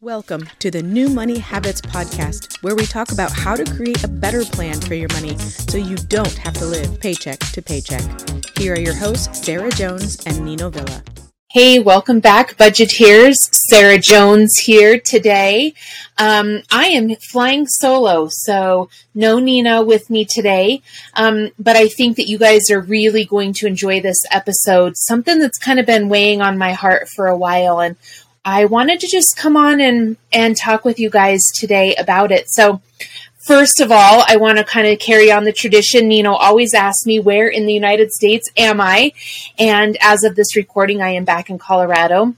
Welcome to the New Money Habits Podcast, where we talk about how to create a better plan for your money so you don't have to live paycheck to paycheck. Here are your hosts, Sarah Jones and Nino Villa. Hey, welcome back, budgeteers. Sarah Jones here today. I am flying solo, so no Nina with me today. But I think that you guys are really going to enjoy this episode, something that's kind of been weighing on my heart for a while, and I wanted to just come on and talk with you guys today about it. So first of all, I want to kind of carry on the tradition. Nino always asks me, where in the United States am I? And as of this recording, I am back in Colorado.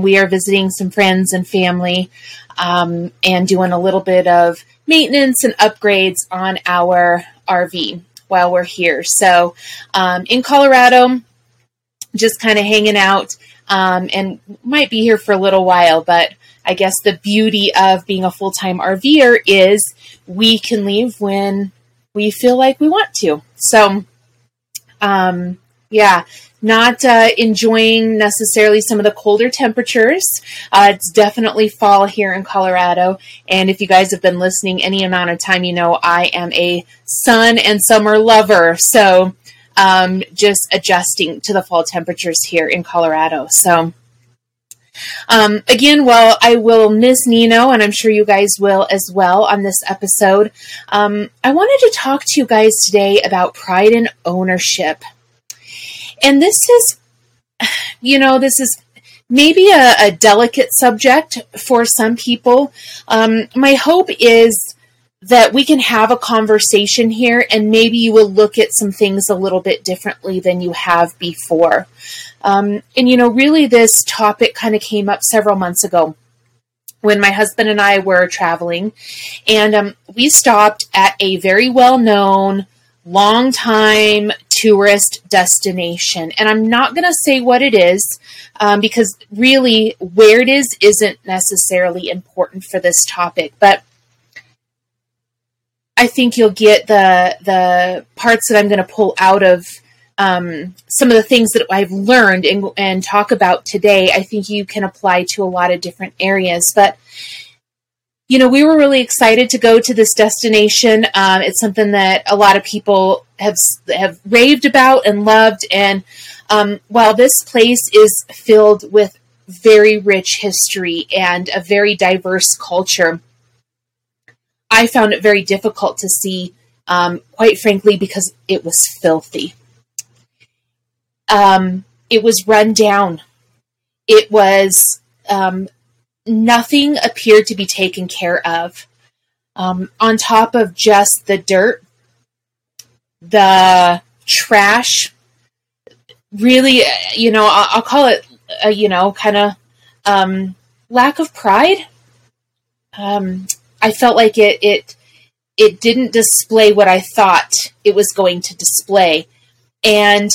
We are visiting some friends and family and doing a little bit of maintenance and upgrades on our RV while we're here. So in Colorado, just kind of hanging out. And might be here for a little while, but I guess the beauty of being a full-time RVer is we can leave when we feel like we want to. So, not enjoying necessarily some of the colder temperatures. It's definitely fall here in Colorado. And if you guys have been listening any amount of time, you know I am a sun and summer lover. So just adjusting to the fall temperatures here in Colorado. So, again, while I will miss Nino, and I'm sure you guys will as well on this episode, I wanted to talk to you guys today about pride and ownership. And this is, you know, this is maybe a delicate subject for some people. My hope is that we can have a conversation here and maybe you will look at some things a little bit differently than you have before. And, you know, really this topic kind of came up several months ago when my husband and I were traveling, and we stopped at a very well-known, long-time tourist destination. And I'm not going to say what it is, because really where it is isn't necessarily important for this topic, but I think you'll get the parts that I'm going to pull out of some of the things that I've learned and talk about today. I think you can apply to a lot of different areas. But, you know, we were really excited to go to this destination. It's something that a lot of people have raved about and loved. And while this place is filled with very rich history and a very diverse culture, I found it very difficult to see, quite frankly, because it was filthy. It was run down. It was, nothing appeared to be taken care of. On top of just the dirt, the trash, really, you know, I'll call it, you know, kind of lack of pride. I felt like it didn't display what I thought it was going to display. And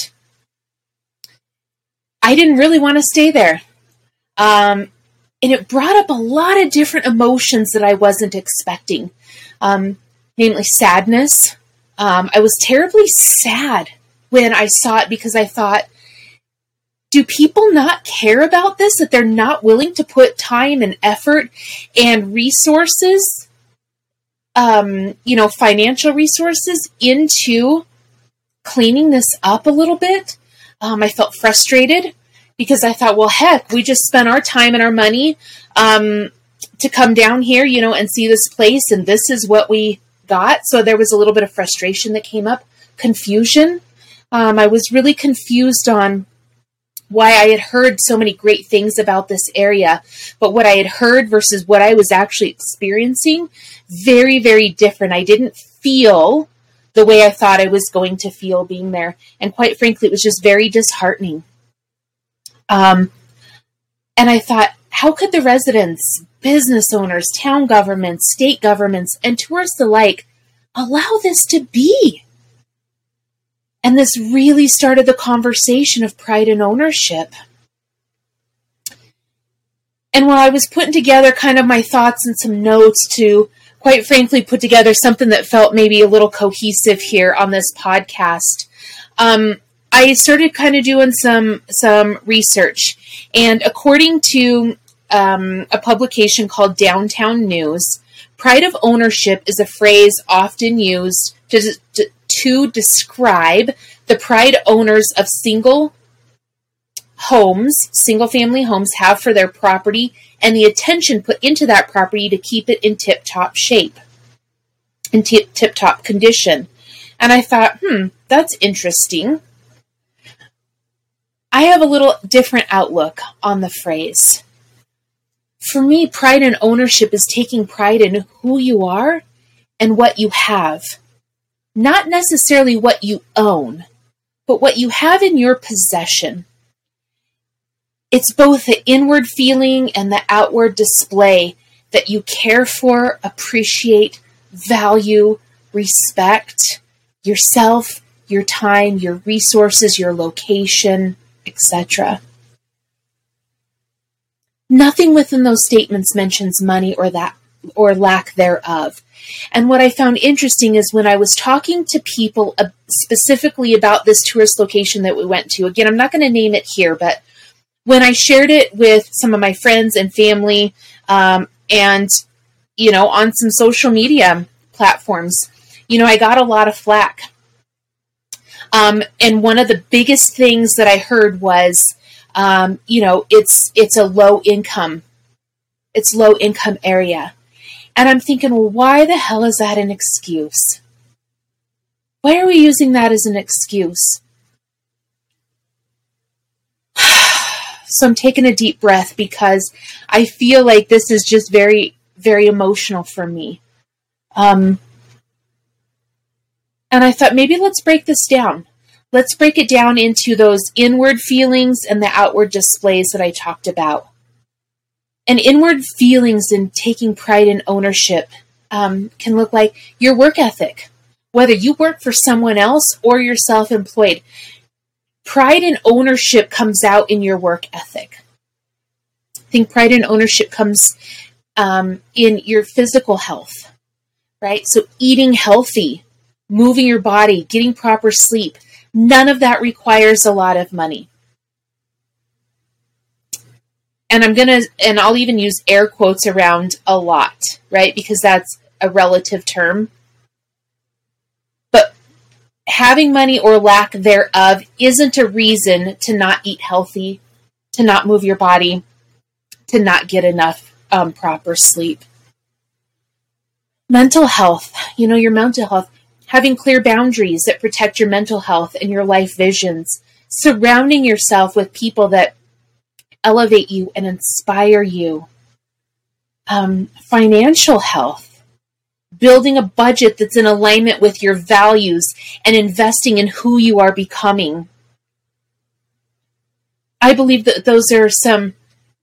I didn't really want to stay there. And it brought up a lot of different emotions that I wasn't expecting, namely sadness. I was terribly sad when I saw it because I thought, do people not care about this, that they're not willing to put time and effort and resources, you know, financial resources into cleaning this up a little bit? I felt frustrated because I thought, well, heck, we just spent our time and our money to come down here, you know, and see this place, and this is what we got. So there was a little bit of frustration that came up, confusion. I was really confused on why I had heard so many great things about this area, but what I had heard versus what I was actually experiencing, very, very different. I didn't feel the way I thought I was going to feel being there. And quite frankly, it was just very disheartening. And I thought, how could the residents, business owners, town governments, state governments, and tourists alike allow this to be? And this really started the conversation of pride and ownership. And while I was putting together kind of my thoughts and some notes to, quite frankly, put together something that felt maybe a little cohesive here on this podcast, I started kind of doing some research. And according to a publication called Downtown News, pride of ownership is a phrase often used to describe the pride owners of single family homes have for their property and the attention put into that property to keep it in tip-top shape, in tip-top condition. And I thought, that's interesting. I have a little different outlook on the phrase. For me, pride and ownership is taking pride in who you are and what you have. Not necessarily what you own, but what you have in your possession. It's both the inward feeling and the outward display that you care for, appreciate, value, respect yourself, your time, your resources, your location, etc. Nothing within those statements mentions money or that or lack thereof. And what I found interesting is when I was talking to people specifically about this tourist location that we went to, again, I'm not going to name it here, but when I shared it with some of my friends and family and, on some social media platforms, I got a lot of flack. And one of the biggest things that I heard was, it's a low income area. And I'm thinking, well, why the hell is that an excuse? Why are we using that as an excuse? So I'm taking a deep breath because I feel like this is just very, very emotional for me. And I thought, maybe let's break this down. Let's break it down into those inward feelings and the outward displays that I talked about. And inward feelings and taking pride in ownership can look like your work ethic, whether you work for someone else or you're self-employed. Pride in ownership comes out in your work ethic. I think pride in ownership comes in your physical health, right? So eating healthy, moving your body, getting proper sleep, none of that requires a lot of money. And I'll even use air quotes around a lot, right? Because that's a relative term. But having money or lack thereof isn't a reason to not eat healthy, to not move your body, to not get enough proper sleep. Mental health, your mental health, having clear boundaries that protect your mental health and your life visions, surrounding yourself with people that elevate you and inspire you. Financial health, building a budget that's in alignment with your values and investing in who you are becoming. I believe that those are some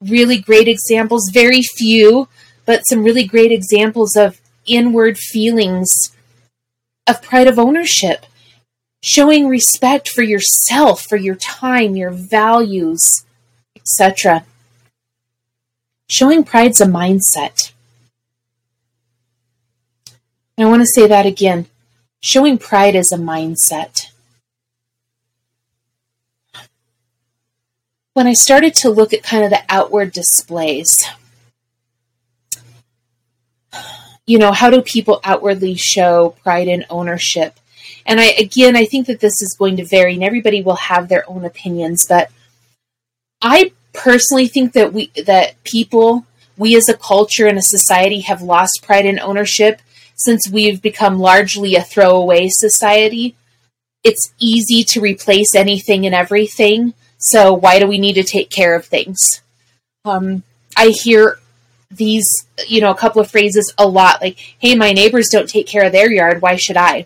really great examples, very few, but some really great examples of inward feelings of pride of ownership, showing respect for yourself, for your time, your values, etc. Showing pride's a mindset. And I want to say that again. Showing pride is a mindset. When I started to look at kind of the outward displays, how do people outwardly show pride and ownership? And I think that this is going to vary and everybody will have their own opinions, but I personally think that we as a culture and a society have lost pride in ownership since we've become largely a throwaway society. It's easy to replace anything and everything, so why do we need to take care of things? I hear these, a couple of phrases a lot, like, hey, my neighbors don't take care of their yard, why should I?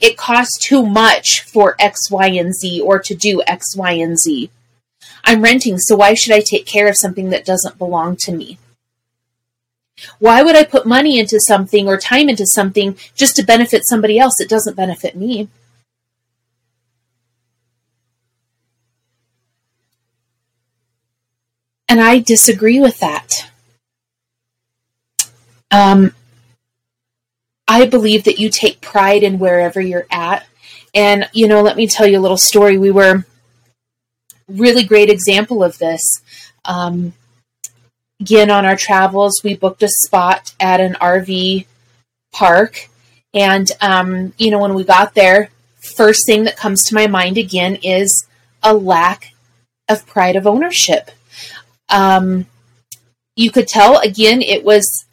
It costs too much for X, Y, and Z, or to do X, Y, and Z. I'm renting, so why should I take care of something that doesn't belong to me? Why would I put money into something or time into something just to benefit somebody else? It doesn't benefit me. And I disagree with that. I believe that you take pride in wherever you're at. And, let me tell you a little story. We were really great example of this. Again, on our travels, we booked a spot at an RV park. And, when we got there, first thing that comes to my mind again is a lack of pride of ownership. You could tell, again, it was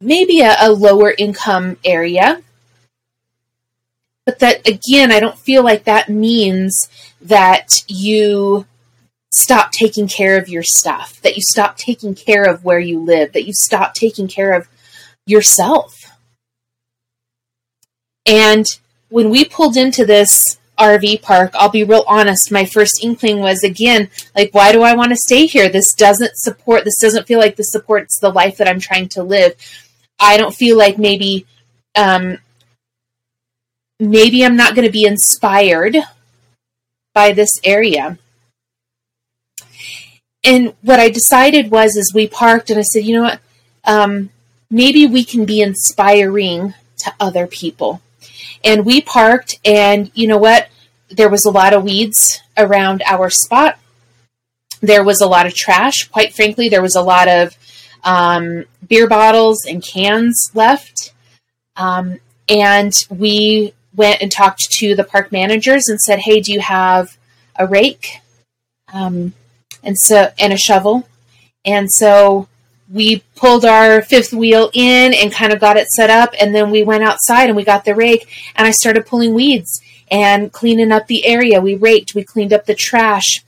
maybe a lower income area. But that, again, I don't feel like that means that you stop taking care of your stuff, that you stop taking care of where you live, that you stop taking care of yourself. And when we pulled into this RV park, I'll be real honest, my first inkling was, again, like, why do I want to stay here? This doesn't feel like this supports the life that I'm trying to live. I don't feel like maybe I'm not going to be inspired by this area. And what I decided was we parked and I said, you know what, maybe we can be inspiring to other people. And we parked, and you know what? There was a lot of weeds around our spot. There was a lot of trash. Quite frankly, there was a lot of beer bottles and cans left. And we went and talked to the park managers and said, hey, do you have a rake and a shovel? And so we pulled our fifth wheel in and kind of got it set up. And then we went outside and we got the rake, and I started pulling weeds and cleaning up the area. We raked, we cleaned up the trash,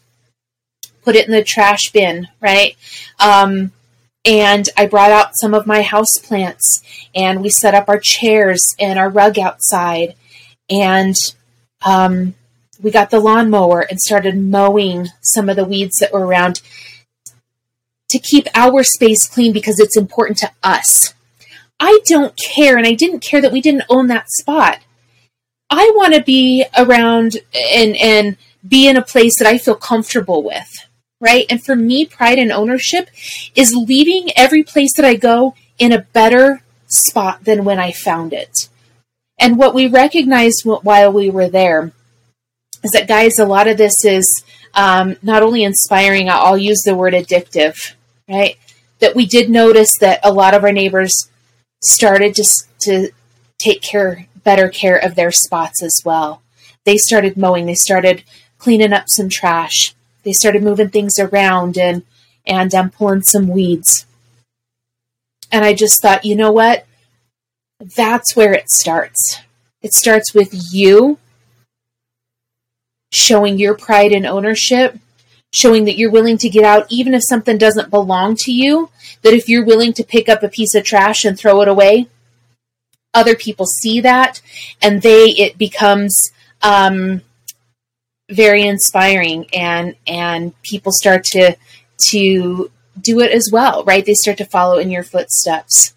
put it in the trash bin, right? And I brought out some of my house plants, and we set up our chairs and our rug outside. And we got the lawnmower and started mowing some of the weeds that were around to keep our space clean because it's important to us. I don't care, and I didn't care that we didn't own that spot. I want to be around and be in a place that I feel comfortable with, right? And for me, pride and ownership is leaving every place that I go in a better spot than when I found it. And what we recognized while we were there is that, guys, a lot of this is not only inspiring, I'll use the word addictive, right? That we did notice that a lot of our neighbors started just to take better care of their spots as well. They started mowing. They started cleaning up some trash. They started moving things around and pulling some weeds. And I just thought, you know what? That's where it starts. It starts with you showing your pride and ownership, showing that you're willing to get out even if something doesn't belong to you, that if you're willing to pick up a piece of trash and throw it away, other people see that, and it becomes very inspiring, and people start to do it as well, right? They start to follow in your footsteps.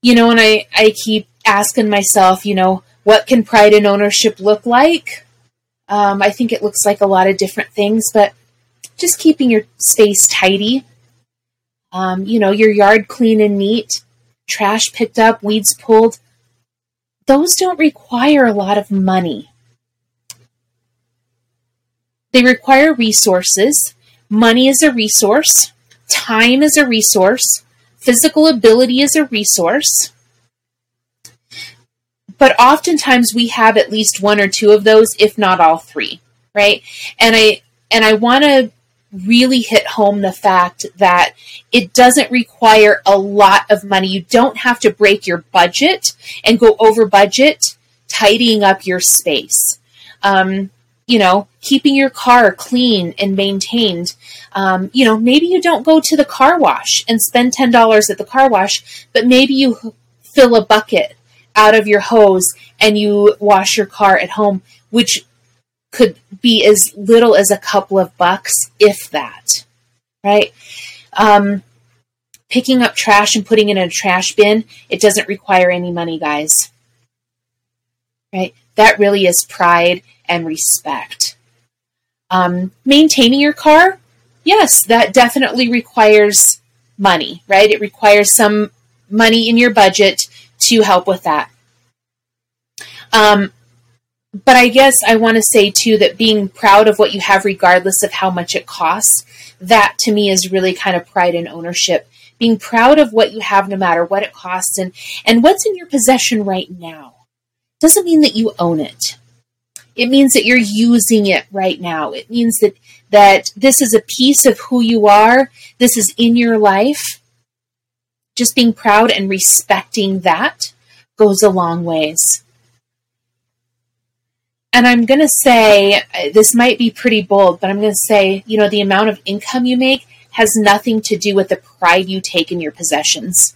You know, and I keep asking myself, you know, what can pride and ownership look like? I think it looks like a lot of different things, but just keeping your space tidy, your yard clean and neat, trash picked up, weeds pulled. Those don't require a lot of money. They require resources. Money is a resource. Time is a resource. Physical ability is a resource. But oftentimes we have at least one or two of those, if not all three, right? And I want to really hit home the fact that it doesn't require a lot of money. You don't have to break your budget and go over budget tidying up your space. Keeping your car clean and maintained. Maybe you don't go to the car wash and spend $10 at the car wash, but maybe you fill a bucket out of your hose and you wash your car at home, which could be as little as a couple of bucks, if that, right? Picking up trash and putting it in a trash bin, it doesn't require any money, guys, right? That really is pride and respect. Maintaining your car, yes, that definitely requires money, right? It requires some money in your budget to help with that. But I guess I want to say too, that being proud of what you have, regardless of how much it costs, that to me is really kind of pride and ownership, being proud of what you have no matter what it costs and what's in your possession right now. Doesn't mean that you own it. It means that you're using it right now. It means that this is a piece of who you are. This is in your life. Just being proud and respecting that goes a long ways. And I'm going to say, this might be pretty bold, but I'm going to say, the amount of income you make has nothing to do with the pride you take in your possessions.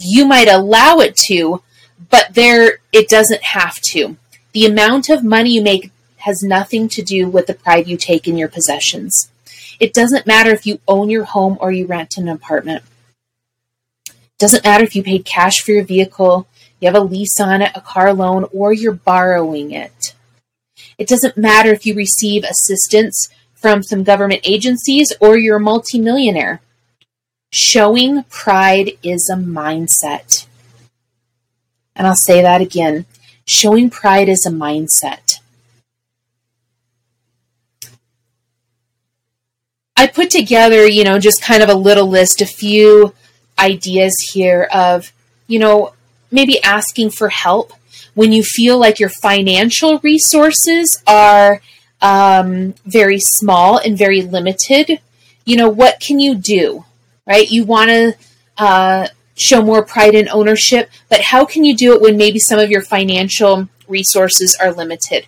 You might allow it to, but it doesn't have to. The amount of money you make has nothing to do with the pride you take in your possessions. It doesn't matter if you own your home or you rent an apartment. It doesn't matter if you paid cash for your vehicle, you have a lease on it, a car loan, or you're borrowing it. It doesn't matter if you receive assistance from some government agencies or you're a multimillionaire. Showing pride is a mindset. And I'll say that again. Showing pride is a mindset. I put together, just kind of a little list, a few ideas here of, maybe asking for help when you feel like your financial resources are very small and very limited. What can you do, right? You want to show more pride in ownership, but how can you do it when maybe some of your financial resources are limited?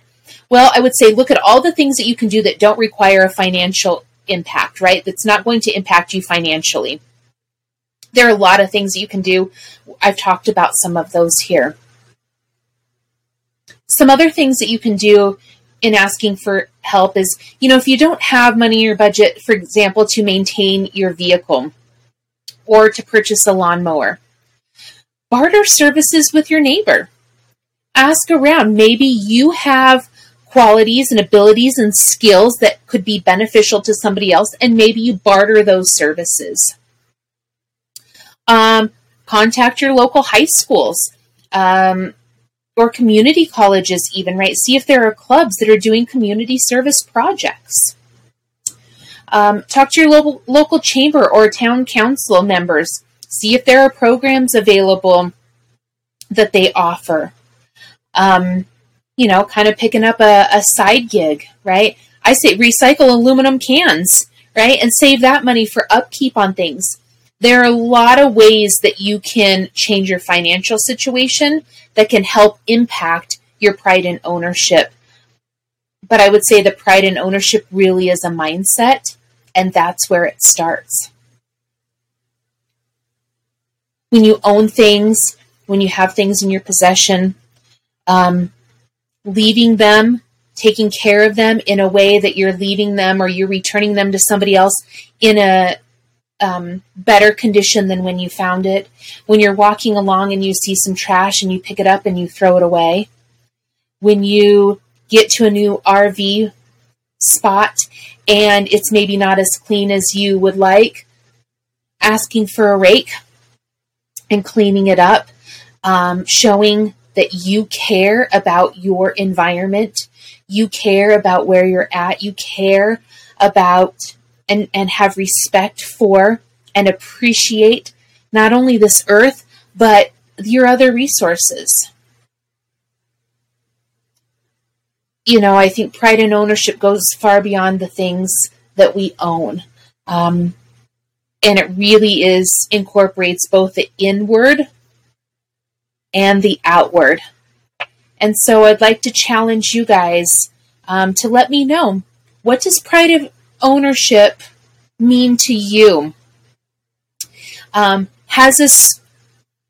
Well, I would say look at all the things that you can do that don't require a financial impact, right? That's not going to impact you financially. There are a lot of things that you can do. I've talked about some of those here. Some other things that you can do in asking for help is, if you don't have money in your budget, for example, to maintain your vehicle or to purchase a lawnmower, barter services with your neighbor. Ask around. Maybe you have qualities and abilities and skills that could be beneficial to somebody else, and maybe you barter those services. Contact your local high schools, or community colleges even, right? See if there are clubs that are doing community service projects. Talk to your local chamber or town council members. See if there are programs available that they offer. Kind of picking up a side gig, right? I say recycle aluminum cans, right? And save that money for upkeep on things. There are a lot of ways that you can change your financial situation that can help impact your pride and ownership. But I would say the pride and ownership really is a mindset, and that's where it starts. When you own things, when you have things in your possession, leaving them, taking care of them in a way that you're leaving them or you're returning them to somebody else in a better condition than when you found it. When you're walking along and you see some trash and you pick it up and you throw it away. When you get to a new RV spot and it's maybe not as clean as you would like, asking for a rake and cleaning it up, showing that you care about your environment, you care about where you're at, you care about and have respect for and appreciate not only this earth, but your other resources. I think pride and ownership goes far beyond the things that we own. And it really incorporates both the inward and the outward. And so I'd like to challenge you guys to let me know, what does pride of ownership mean to you? Has this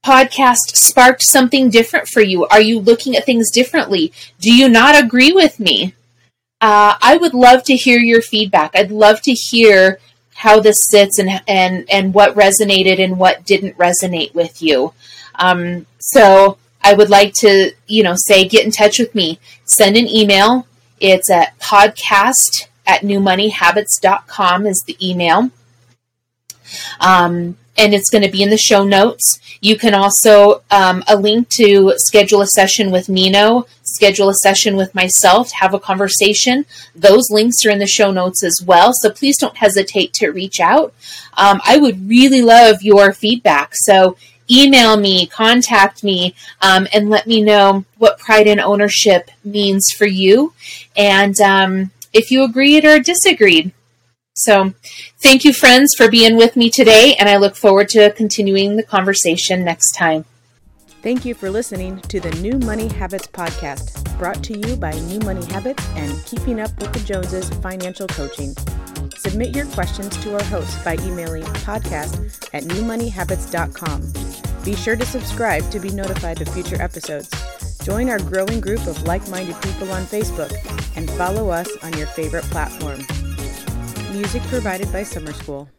podcast sparked something different for you? Are you looking at things differently? Do you not agree with me? I would love to hear your feedback. I'd love to hear how this sits and what resonated and what didn't resonate with you. So I would like to, say, get in touch with me. Send an email. It's at podcast@newmoneyhabits.com is the email. And it's going to be in the show notes. You can also, a link to schedule a session with Nino schedule a session with myself to have a conversation. Those links are in the show notes as well. So please don't hesitate to reach out. I would really love your feedback. So email me, contact me, and let me know what pride and ownership means for you. And if you agreed or disagreed. So thank you, friends, for being with me today. And I look forward to continuing the conversation next time. Thank you for listening to the New Money Habits Podcast, brought to you by New Money Habits and Keeping Up with the Joneses Financial Coaching. Submit your questions to our host by emailing podcast@newmoneyhabits.com. Be sure to subscribe to be notified of future episodes. Join our growing group of like-minded people on Facebook and follow us on your favorite platform. Music provided by Summer School.